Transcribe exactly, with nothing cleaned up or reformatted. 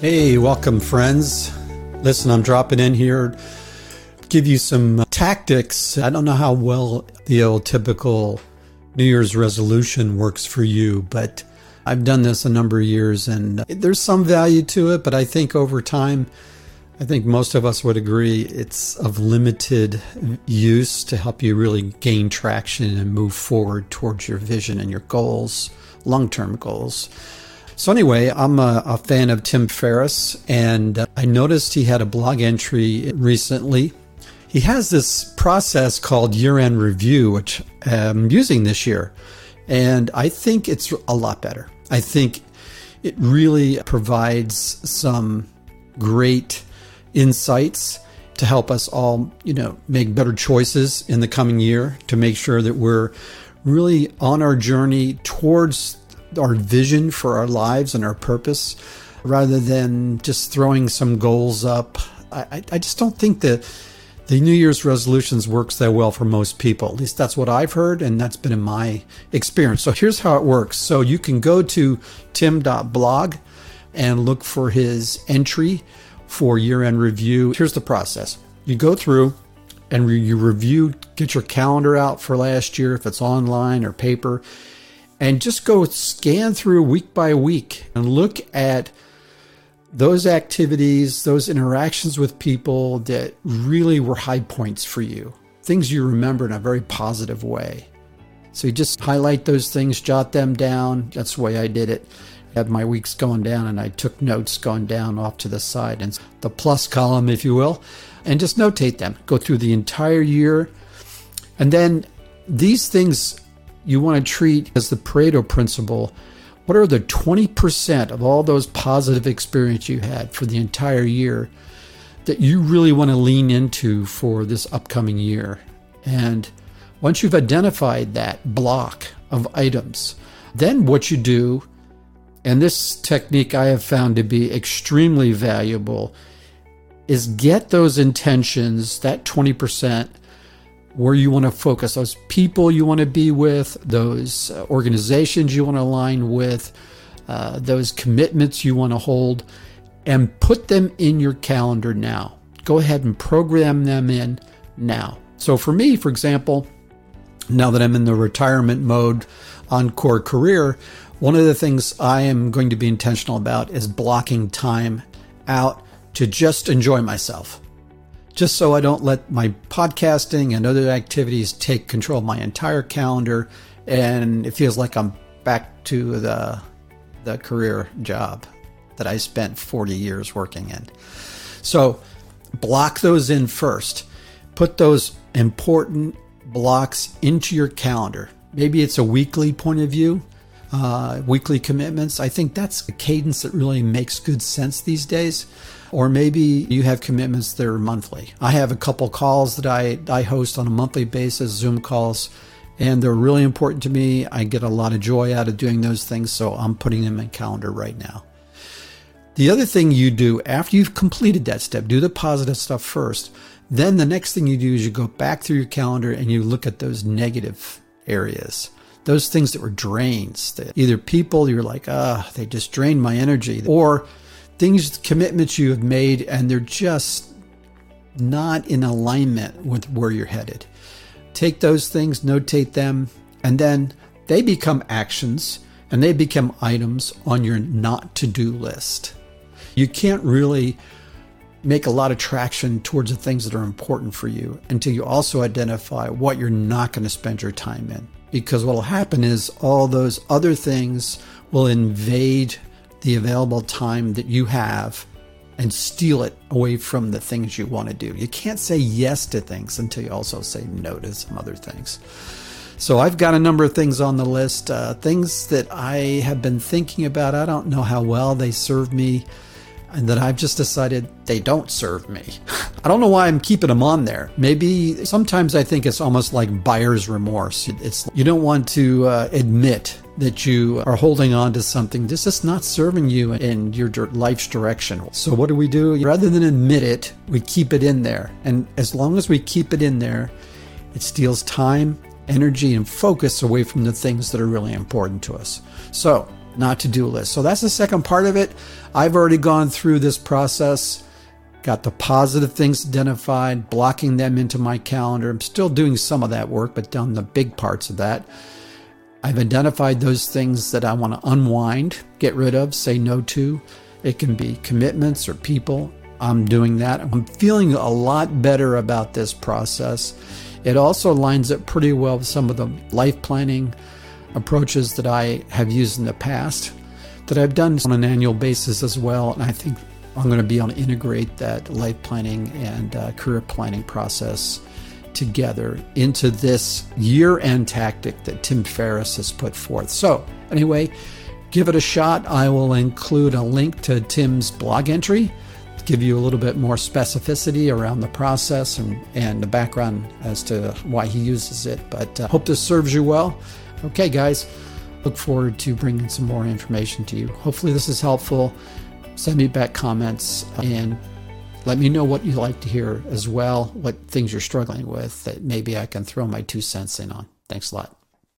Hey, welcome friends. Listen, I'm dropping in here, give you some tactics. I don't know how well the old typical New Year's resolution works for you, but I've done this a number of years and there's some value to it, but I think over time, I think most of us would agree it's of limited use to help you really gain traction and move forward towards your vision and your goals, long-term goals. So anyway, I'm a, a fan of Tim Ferriss, and I noticed he had a blog entry recently. He has this process called year-end review, which I'm using this year, and I think it's a lot better. I think it really provides some great insights to help us all, you know, make better choices in the coming year to make sure that we're really on our journey towards our vision for our lives and our purpose, rather than just throwing some goals up. I, I just don't think that the New Year's resolutions works that well for most people. At least that's what I've heard, and that's been in my experience. So here's how it works. So you can go to tim dot blog and look for his entry for year-end review. Here's the process. You go through and re- you review, get your calendar out for last year, if it's online or paper, and just go scan through week by week and look at those activities, those interactions with people that really were high points for you, things you remember in a very positive way. So you just highlight those things, jot them down. That's the way I did it. I had my weeks going down and I took notes going down off to the side and the plus column, if you will, and just notate them. Go through the entire year. And then these things you want to treat as the Pareto principle. What are the twenty percent of all those positive experiences you had for the entire year that you really want to lean into for this upcoming year? And once you've identified that block of items, then what you do, and this technique I have found to be extremely valuable, is get those intentions, that twenty percent, where you want to focus, those people you want to be with, those organizations you want to align with, uh, those commitments you want to hold, and put them in your calendar now. Go ahead and program them in now. So for me, for example, now that I'm in the retirement mode, encore career, one of the things I am going to be intentional about is blocking time out to just enjoy myself, just so I don't let my podcasting and other activities take control of my entire calendar, and it feels like I'm back to the the career job that I spent forty years working in. So block those in first. Put those important blocks into your calendar. Maybe it's a weekly point of view, uh, weekly commitments. I think that's a cadence that really makes good sense these days. Or maybe you have commitments that are monthly. I have a couple calls that I, I host on a monthly basis, Zoom calls, and they're really important to me. I get a lot of joy out of doing those things, so I'm putting them in calendar right now. The other thing you do after you've completed that step, do the positive stuff first. Then the next thing you do is you go back through your calendar and you look at those negative areas, those things that were drains, that either people you're like, ah, they just drained my energy, or things, commitments you have made, and they're just not in alignment with where you're headed. Take those things, notate them, and then they become actions and they become items on your not to do list. You can't really make a lot of traction towards the things that are important for you until you also identify what you're not going to spend your time in. Because what will happen is all those other things will invade the available time that you have and steal it away from the things you want to do. You can't say yes to things until you also say no to some other things. So I've got a number of things on the list, uh, things that I have been thinking about. I don't know how well they serve me, and that I've just decided they don't serve me. I don't know why I'm keeping them on there. Maybe sometimes I think it's almost like buyer's remorse. It's you don't want to uh, admit that you are holding on to something that's just not serving you in your life's direction. So what do we do? Rather than admit it, we keep it in there. And as long as we keep it in there, it steals time, energy, and focus away from the things that are really important to us. So not to-do list. So that's the second part of it. I've already gone through this process, got the positive things identified, blocking them into my calendar. I'm still doing some of that work, but done the big parts of that. I've identified those things that I want to unwind, get rid of, say no to. It can be commitments or people. I'm doing that. I'm feeling a lot better about this process. It also lines up pretty well with some of the life planning approaches that I have used in the past that I've done on an annual basis as well. And I think I'm going to be able to integrate that life planning and uh, career planning process together into this year-end tactic that Tim Ferriss has put forth. So anyway, give it a shot. I will include a link to Tim's blog entry, give you a little bit more specificity around the process and, and the background as to why he uses it. But uh, hope this serves you well. Okay, guys, look forward to bringing some more information to you. Hopefully this is helpful. Send me back comments and let me know what you like to hear as well, what things you're struggling with that maybe I can throw my two cents in on. Thanks a lot.